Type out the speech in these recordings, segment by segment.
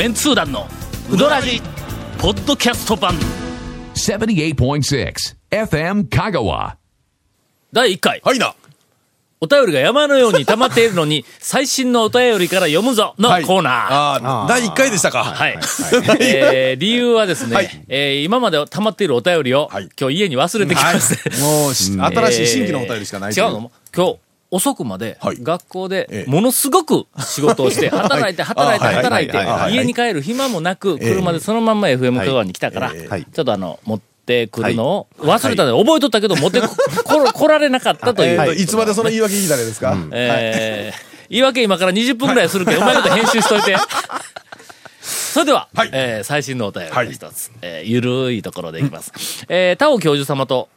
メンツー団のウドラジポッドキャスト版 78.6 FM 香川第1回はいなお便りが山のように溜まっているのに最新のお便りから読むぞのコーナー、はい、あー第1回でしたかはい、はい理由はですね、はい今まで溜まっているお便りを、はい、今日家に忘れてきまして、はい、もう新しい新規のお便りしかないという違うの今日遅くまで学校でものすごく仕事をして働いて働いて働いて家に帰る暇もなく車でそのまんま FM 香川に来たからちょっと持ってくるのを忘れたで覚えとったけど持って来られなかったといういつまでその言い訳聞いたらですか言い訳今から20分ぐらいするけどお前のこと編集しといてそれでは、はい最新のお便りの一つ、はいゆるいところでいきます、田尾教授様と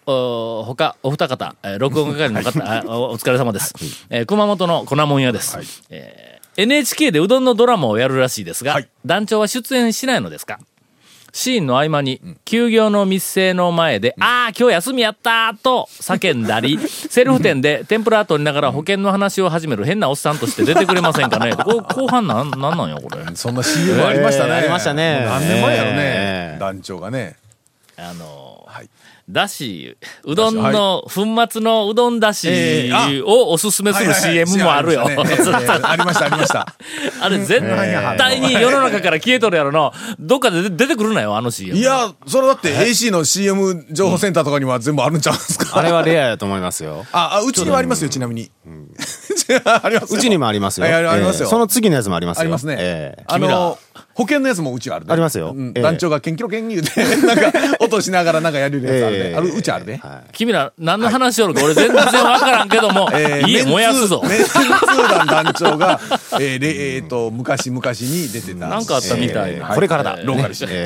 他お二方、録音係の方、はい、お疲れ様です、はい熊本の粉もん屋です、はいNHK でうどんのドラマをやるらしいですが、はい、団長は出演しないのですかシーンの合間に休業の店の前で、うん、ああ今日休みやったと叫んだりセルフ店で天ぷら取りながら保険の話を始める変なおっさんとして出てくれませんかね後半なんよこれそんな CM ありましたね、ありましたね何年前やろね、団長がねはいだしうどんの粉末のうどんだしをおすすめする CM もあるよありましたありましたあれ絶対に世の中から消えとるやろのどっかで出てくるなよあの CM いやそれだって AC の CM 情報センターとかには全部あるんちゃうんですかあれはレアやと思いますよあうちにはありますよちなみにうちにもありますよその次のやつもありますよありますね保険のやつもうちはあるねありますよ団長が研究の研究でなんか音しながらなんかやるやつあるあるうちあるね、君ら何の話しよるか、はい、俺全然わからんけども家燃やすぞメンツー団団長が昔々に出てたなんかあったみたいな、これからだローカルして、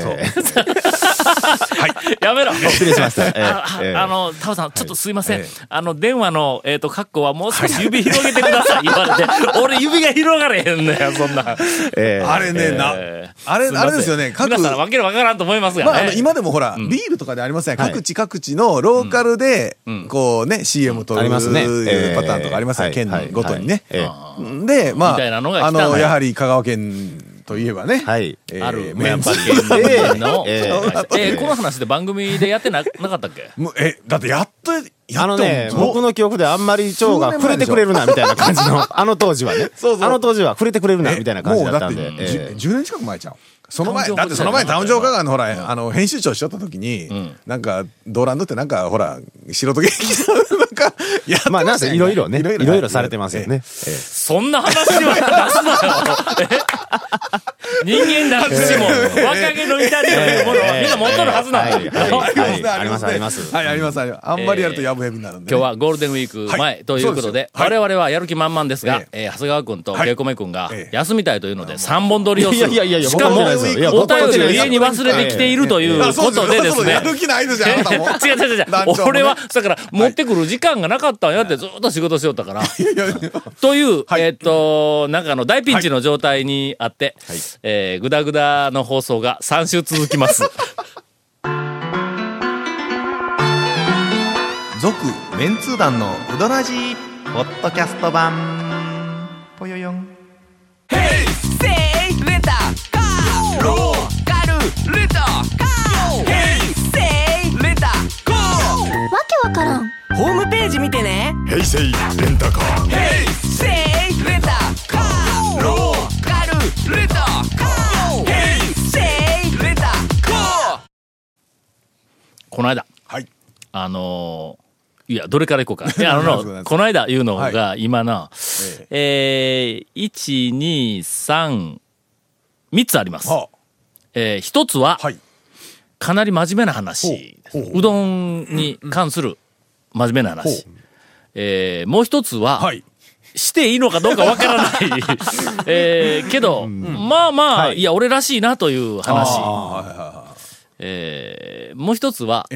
はい、やめろ失礼しました、タオさんちょっとすいません、電話の格好はもう少し指広げてください言われて俺指が広がれへんのよそんな、あれね、あれですよね皆さんわけわからんと思いますがね、今でもほら、ビールとかでありません、はい、各地のローカルで、こうね CM を撮るパターンとかありますね、県ごとにね、でまあやはり香川県といえばね、はい、あるメンバーのこの話で番組でやってなかったっけ？えだってやっと僕の記憶であんまり蝶が触れてくれるなみたいな感じのあの当時はねそうそうあの当時は触れてくれるなみたいな感じだったんでもうだって、10年近く前ちゃうその前だってその前タウン城香川のほら、編集長しちゃった時に、なんかドーランドってなんかほら素人劇のなんかやってましたよねいろいろねいろいろされてますよね、そんな話には出すなよ人間だしも若気の至りというものはみんな持っとるはずなんだありますありますはいありますあんまりやるとやぶへびになるんで今日はゴールデンウィーク前ということで我々はやる気満々ですが長谷川君とケイコメ君が休みたいというので3本撮りをするしかもお便りを家に忘れてきているということでですね。やる気ないですよ、あなたも。違う。俺は、だから、持ってくる時間がなかったんやってずっと仕事しよったから。という、なんか大ピンチの状態にあって、グダグダの放送が3週続きます。続、メンツー団のうどらじポッドキャスト版。ぽよよん。ヘイセイレンタローカルレタカー平成レタカーわけわからんホームページ見てね平成レンタカー平成レタカーローカルレタカー平成レタカーこの間、はい、いやどれからいこうかいやこの間言うのが今な、123 3つあります、はあ一つは、はい、かなり真面目な話うどんに関する真面目な話、もう一つは、はい、していいのかどうかわからない、けど、まあまあ、はい、いや俺らしいなという話、もう一つは、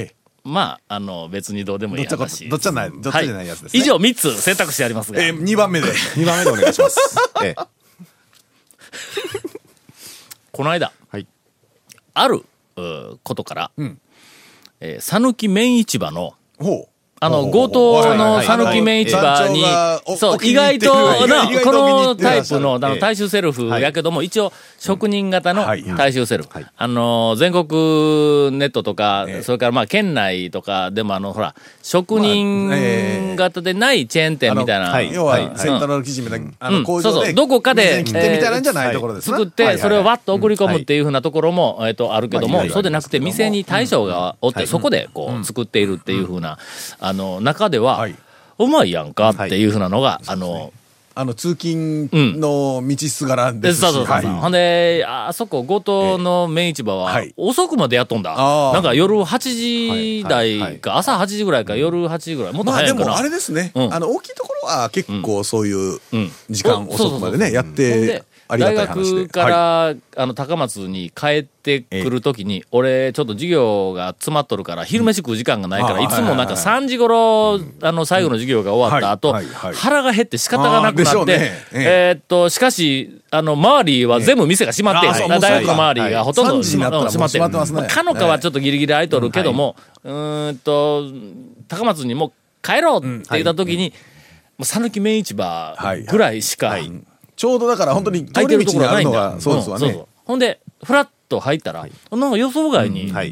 まあ別にどうでもいい話どっちゃないどっちじゃないやつですね、はい、以上3つ選択肢ありますが、2番目で2番目でお願いします、この間、はいあることから讃岐麺市場の強盗の讃岐麺市場に、そう、意外とな、このタイプの大衆セルフやけども、一応職人型の大衆セルフ。全国ネットとか、それからまあ県内とかでもほら、職人型でないチェーン店みたいな。要はセントラル基準みたいな、工場でどこかで作って、それをわっと送り込むっていうふうなところもあるけども、そうでなくて店に大将がおって、そこでこう作っているっていうふうな、中では、はい、うまいやんかっていうふうなのが、はい、通勤の道すがらですし、そうそうそうそう、はい、ほんであそこ強盗の麺市場は遅くまでやっとんだ、なんか夜8時台か朝8時ぐらいか夜8時ぐらい、もっと早いかな、まあ、でもあれですね、大きいところは結構そういう時間遅くまでねやってありがたい話で、大学から、はい、高松に帰ってくるときに、俺ちょっと授業が詰まっとるから昼飯食う時間がないから、いつもなんか3時頃、最後の授業が終わった後、腹が減って仕方がなくなって、ねしかし周りは全部店が閉まって、大学の周りがほとんど閉まってる、かのかはちょっとギリギリ空いとるけども、高松にもう帰ろうって言ったときに、讃岐麺市場ぐらいしか、ちょうどだから本当に通り道にあるのがそうですわね、そうそう、ほんでフラッと入ったら、なんか予想外に、うま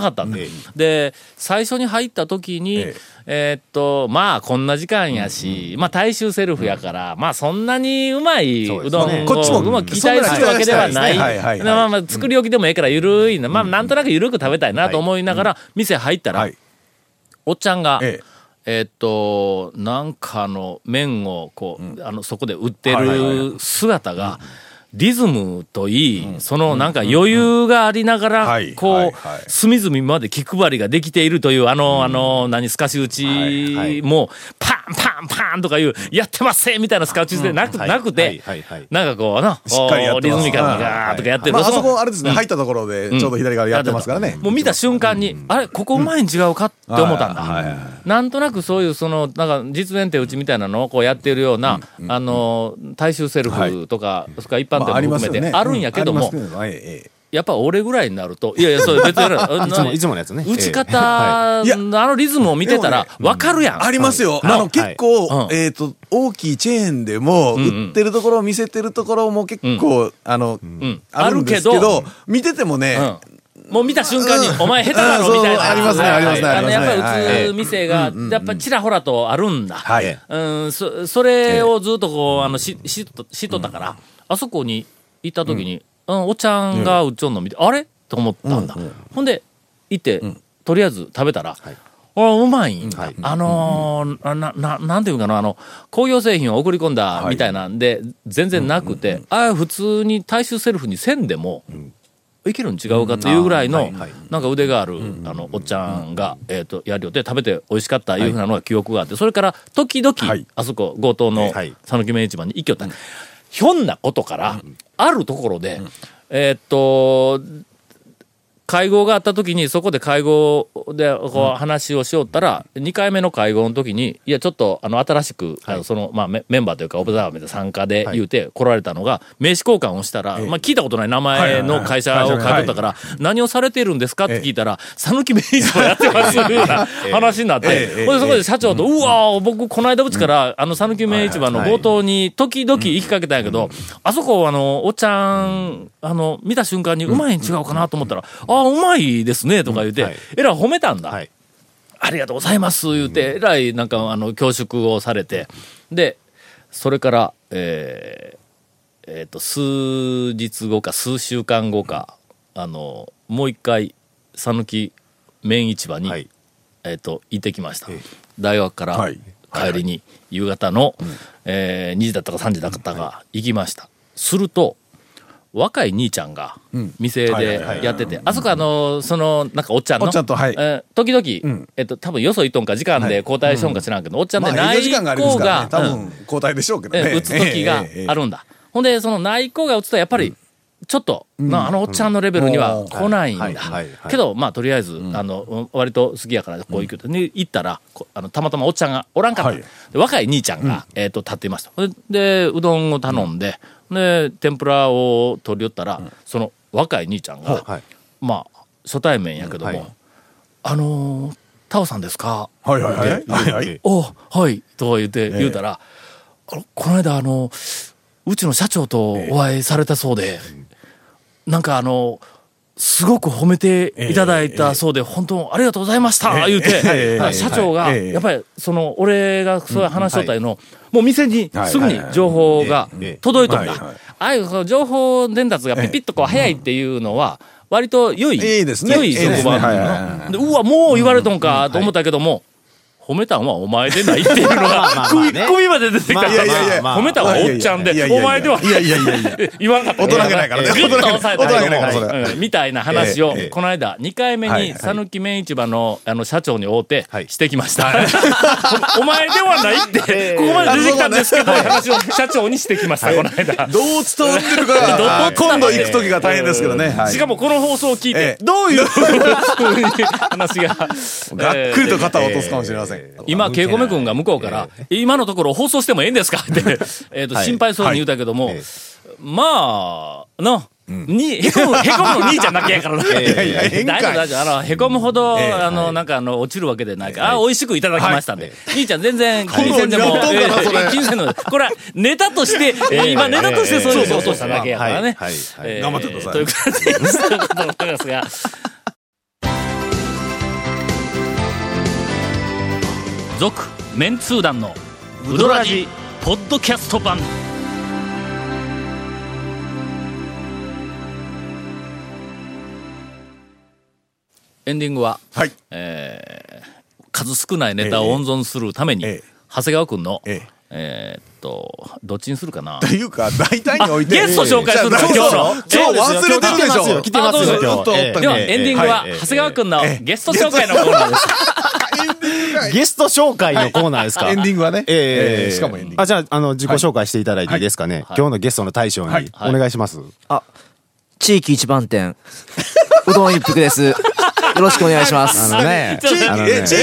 かったんで、で最初に入った時に、まあこんな時間やし、まあ大衆セルフやから、まあそんなにうまいうどんを、こっちもうまく期待するわけではない、まあまあ作り置きでもええからゆるいな、まあなんとなくゆるく食べたいなと思いながら店入ったら、おっちゃんが、なんか麺をこう、そこで売ってる姿がリズムといい、そのなんか余裕がありながらこう隅々まで気配りができているという、何すかし打ちもパンパンパンとかいうやってますみたいなすか打ちでなくてなんかこうリズミカルにガーッとかやってる、あそこあれですね、入ったところでちょうど左側でやってますからね、もう見た瞬間にあれここうまいに違うかって思ったんだ、なんとなくそういうそのなんか実演手打ちみたいなのをこうやっているような、大衆セルフとか、それから一般店も含めてあるんやけども、やっぱ俺ぐらいになると、いやいやそう別にいつものやつね、打ち方のリズムを見てたら分かるやん、ありますよ、結構大きいチェーンでも売ってるところを見せてるところも結構あるんですけど、見ててもね、もう見た瞬間にお前下手だろみたいな、ありますね、ありますね、やっぱり打つ店がやっぱちらほらとあるんだ、それをずっとこうしとったから、あそこに行った時に、おっちゃんがうっちょんの見て、あれと思ったんだ、ほんで行って、とりあえず食べたら、うまいんだ、なんていうかな、工業製品を送り込んだみたいなんで、全然なくて、普通に大衆セルフにせんでも、いけるん違うかっていうぐらいのなんか腕があるおっちゃんがやるよって食べて美味しかったいうふうなのが記憶があって、それから時々あそこ強盗の讃岐麺市場に行きよった、ひょんなことからあるところで会合があった時に、そこで会合でこう話をしよったら、2回目の会合の時に、いやちょっと新しくそのまあメンバーというかオブザーバーで参加で言うて来られたのが、名刺交換をしたら、まあ聞いたことない名前の会社を買い取ったから、何をされてるんですかって聞いたら、讃岐麺市場やってますっていうような話になって、そこで社長と、うわ僕この間うちから讃岐麺市場の強盗に時々行きかけたんやけど、あそこおっちゃん見た瞬間にうまいに違うかなと思ったら、うまいですねとか言って、えらい褒めたんだ、ありがとうございます言って、えらいなんか恐縮をされて、でそれから数日後か数週間後か、もう一回讃岐麺市場に、行ってきました、大学から帰りに夕方の、2時だったか3時だったか行きました、すると若い兄ちゃんが店でやってて、あそこそのなんかおっちゃんの時々多分よそいとんか時間で交代しよんか知らんけど、おっちゃんで内向が多分交代でしょうけどね、打つ時があるんだ、ほんでその内向が打つとやっぱりちょっとおっちゃんのレベルには来ないんだけど、まあとりあえず割と好きやからこう行くと行ったら、たまたまおっちゃんがおらんかった、若い兄ちゃんが立っていました、でうどんを頼んで、で天ぷらを取り寄ったら、その若い兄ちゃんが、まあ初対面やけども、タオさんですか、はいはいはいはいはい、おはいと言って言うたら、この間うちの社長とお会いされたそうで、なんかすごく褒めていただいたそうで、本当ありがとうございました、言うて、社長が、やっぱりその俺がそういう話しとったの、もう店にすぐに情報が届いとった、ああいう情報伝達がピピッとこう早いっていうのは割と良い、ですね、良い職場なの。うわもう言われとんかと思ったけども、褒めたんはお前でないっていうのが食い込みまで出てきたから、褒めたんはおっちゃんでお前では言わんかった、大人げないからね、グッと抑えたいみたいな話をこの間2回目に讃岐麺市場の社長に会うてしてきました。お前ではないってここまで出てきたんですけど、話を社長にしてきましたこの間。どう伝わってるか今度行く時が大変ですけどね。しかもこの放送を聞いてどういう話ががっくりと肩を落とすかもしれません。今ケイコメ君が向こうから、今のところ放送してもええんですかって心配そうに言うたけども、まあな、にへこむの2じゃなきゃやからな、へこむほどなんか落ちるわけでないから、美味しくいただきましたんで、兄ちゃん全然金銭でも金銭のこれはネタとして今ネタとしてそういう放送しただけやからね。頑張ってくださいという感じでしたこと思いますが。続メンツー団のウドラジポッドキャスト版。エンディングは、はい、数少ないネタを温存するために、長谷川君の、どっちにするかなというか、大体においてゲスト紹介するの今日の忘れてるでしょ。来てますよ今日。ではエンディングは長谷川君のゲスト紹介のコーナーです。ゲスト紹介のコーナーですか。エンディングはね。しかもエンディング。じゃあ、自己紹介していただいていいですかね。今日のゲストの大将にお願いします。あ、地域一番店、うどん一服です。よろしくお願いします。地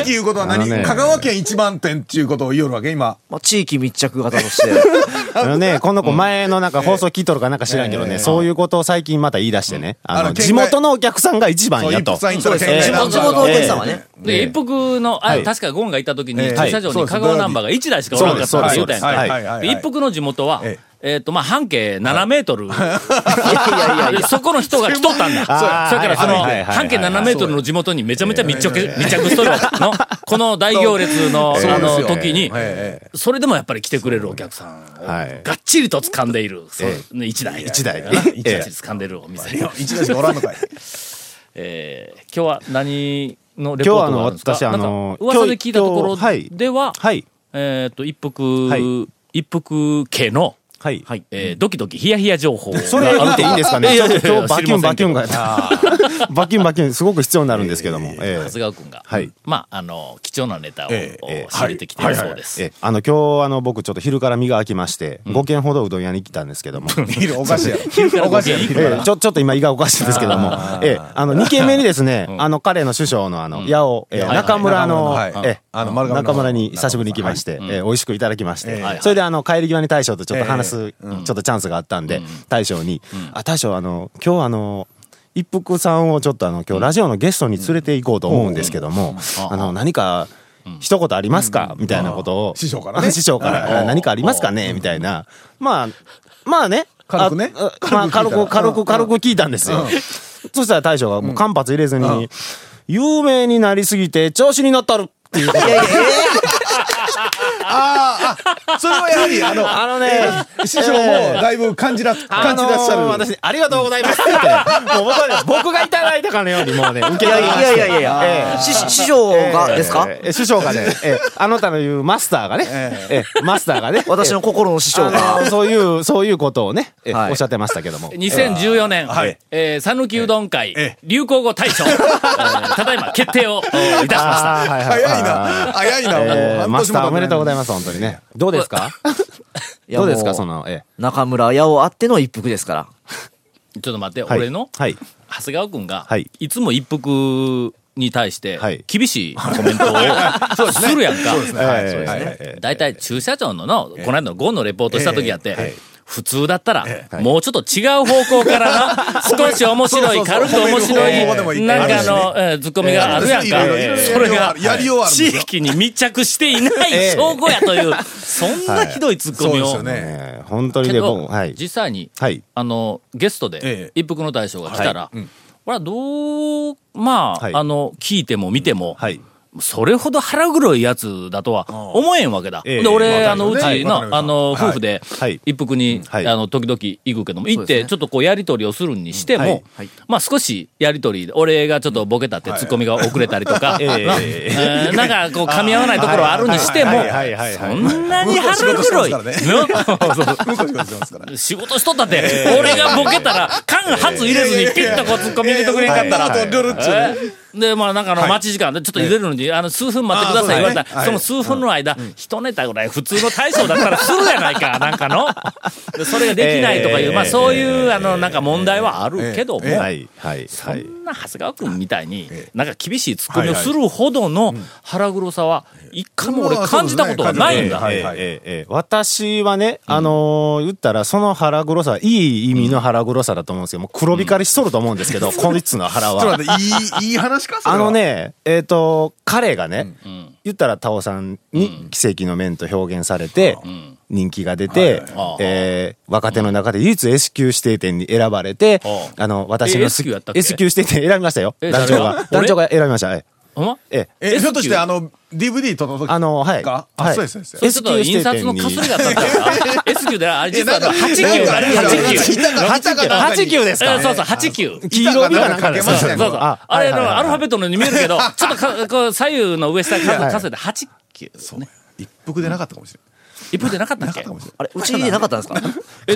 域いうことは何？香川県一番店っていうことを言うわけ今。地域密着型として。この子前のなんか放送聞いとるかなんか知らんけどね、そういうことを最近また言い出してね、地元のお客さんが一番やと。地元のお客さんはね。で、一服の、確かゴンがいた時に、駐車場に香川ナンバーが1台しかおらんかったって言うたんやんか。一服の地元は、半径7メートル。そこの人が来とったんだ。それからその、半径7メートルの地元にめちゃめちゃ密着しとるの。この大行列の、時に、それでもやっぱり来てくれるお客さんを、がっちりと掴んでいる。一台。一台。一台掴んでるお店。一台しかおらんのかい。今日は何のレポートなんですか？今日は噂で聞いたところでは、一服系の、ドキドキヒヤヒヤ情報。それ見ていいんですかね。今日バキュンがバキュンすごく必要になるんですけども、長谷川君が貴重なネタを仕入れてきてるそうです。今日僕ちょっと昼から身が空きまして5軒ほどうどん屋に来たんですけども、おかしいやちょっと今胃がおかしいんですけども、2軒目にですね、彼の師匠の八尾中村に久しぶりに来まして、美味しくいただきまして、それで帰り際に大将とちょっと話ちょっとチャンスがあったんで、大将に「大将今日一服さんをちょっと今日ラジオのゲストに連れて行こうと思うんですけども、何か一言ありますか？」みたいなことを師匠から「何かありますかね？」みたいな、まあね、軽くね、軽く聞いたんですよ。そしたら大将がもう間髪入れずに「有名になりすぎて調子に乗っとる」っていうことで。それはやはり師匠もだいぶ感じらっしゃる。私ありがとうございますって僕がいただいたかのようにもうね、受け入れました。いやいやいや、師匠がですか？師匠がね、あなたの言うマスターがね、私の心の師匠がそういうことをねおっしゃってましたけども、2014年讃岐うどん会流行語大賞ただいま決定をいたしました。早いな、マスターおめでとうございます。本当にね、どうですか？どうですか、その中村八尾あっての一服ですから。ちょっと待って、俺の長谷川君がいつも一服に対して厳しいコメントをするやんか。大体駐車場のこの間のゴンのレポートした時やって、普通だったら、もうちょっと違う方向からな、少し面白い、軽く面白い、なんかツッコミがあるやんか。それが、地域に密着していない証拠やという、そんなひどいツッコミを。本当にね、僕、実際に、ゲストで、一服の大将が来たら、これはどう、聞いても見ても、それほど腹黒いやつだとは思えんわけだ。で、俺、うちの、夫婦で、一服に、時々行くけども、行って、ちょっとこう、やりとりをするにしても、少し、やりとり、俺がちょっとボケたって、ツッコミが遅れたりとか、なんか、こう、噛み合わないところはあるにしても、そんなに腹黒い。仕事しとったって、俺がボケたら、間髪入れずに、ピッとこう、ツッコミ入れてくれんかったら、で、なんか待ち時間でちょっと入れるのに、数分待ってください言われたら、その数分の間、一ネタぐらい普通の大将だったらするやないか、なんかの。それができないとかいう、そういう、なんか問題はあるけども、そんな長谷川君みたいに、なんか厳しいツッコミをするほどの腹黒さは、一回も俺感じたことはないんだ。私はね、言ったら、その腹黒さは、いい意味の腹黒さだと思うんですけど、もう黒光りしとると思うんですけど、こいつの腹は。いい話彼がね、言ったらタオさんに奇跡の面と表現されて、人気が出て、若手の中で唯一 S 級指定店に選ばれて、私の S 級指定店選びましたよ。団長が選びました。ひょっとしてDVD 撮った時か、そうですそうです。ちょっと印刷のかすりがあったから。S 級であれ実は8級ですか。そうそう8級。黄色みたいな感じ。そうそう。あれのアルファベットのように見えるけど、ちょっとこう左右の上下かすれで8級ですね。一服でなかったかもしれない。一服でなかったっけ？あれうちでなかったんですか？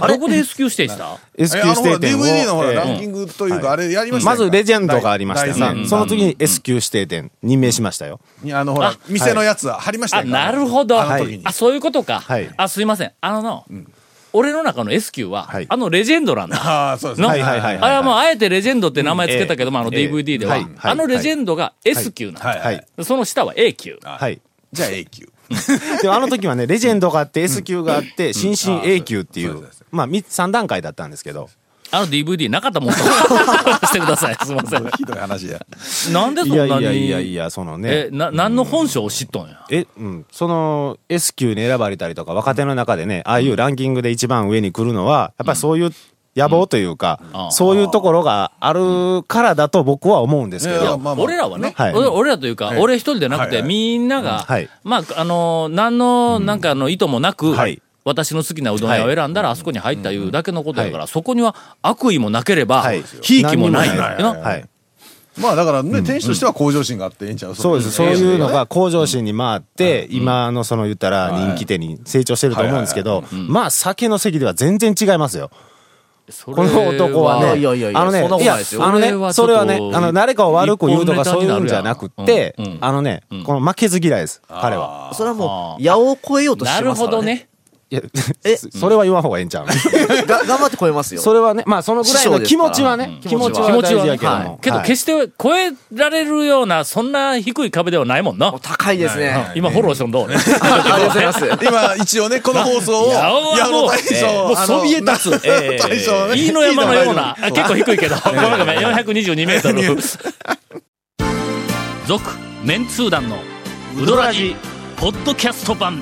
どこで S 級指定した ？S 級指定店を DVD のほらランキングというかあれやりました。まずレジェンドがありましたね。その時に S 級指定店任命しましたよ。ほら店のやつは貼りましたよ。なるほど。そういうことか。すいません。俺の中の S 級は、レジェンドなんだ。あれはもう、あえてレジェンドって名前つけたけども、DVD では、レジェンドが S 級なんだ。その下は A 級。じゃあ A 級。でも時はね、レジェンドがあって、S 級があって、新進 A 級っていう、3段階だったんですけど。DVD なかったもんしてください。すいません。ひどい話や。なんでそんなに。いや、そのね。何の本性を知っとんや。S 級に選ばれたりとか、若手の中でね、ああいうランキングで一番上に来るのは、やっぱりそういう野望というか、そういうところがあるからだと僕は思うんですけど。俺らはね、俺らというか、俺一人でなくて、みんなが、何の、意図もなく、私の好きなうどん屋を選んだらあそこに入ったいうだけのことだから、そこには悪意もなければ、ひいきもない。だからね、店主としては向上心があっていいんちゃう？そうです。そういうのが向上心に回って、今のその言ったら人気店に成長してると思うんですけど、酒の席では全然違いますよ。この男はね、それはね、誰かを悪く言うとかそういうんじゃなくって、この負けず嫌いです、彼は。それはもう、矢を超えようとしてますからね。なるほどね。それは言わんほうがええんちゃう？頑張って超えますよ。それはね、そのぐらいの気持ちはね、気持ちは大事やけども。けど決して超えられるような、そんな低い壁ではないもんな。高いですね。今フォローしとんどうね。ありがとうございます。今一応ね、この放送を、ヤオ大将。もうそびえ立つ。大将ね。飯野山のような、結構低いけど、ごめん、422メートル。続、メンツー団の、ウドラジ、ポッドキャスト版。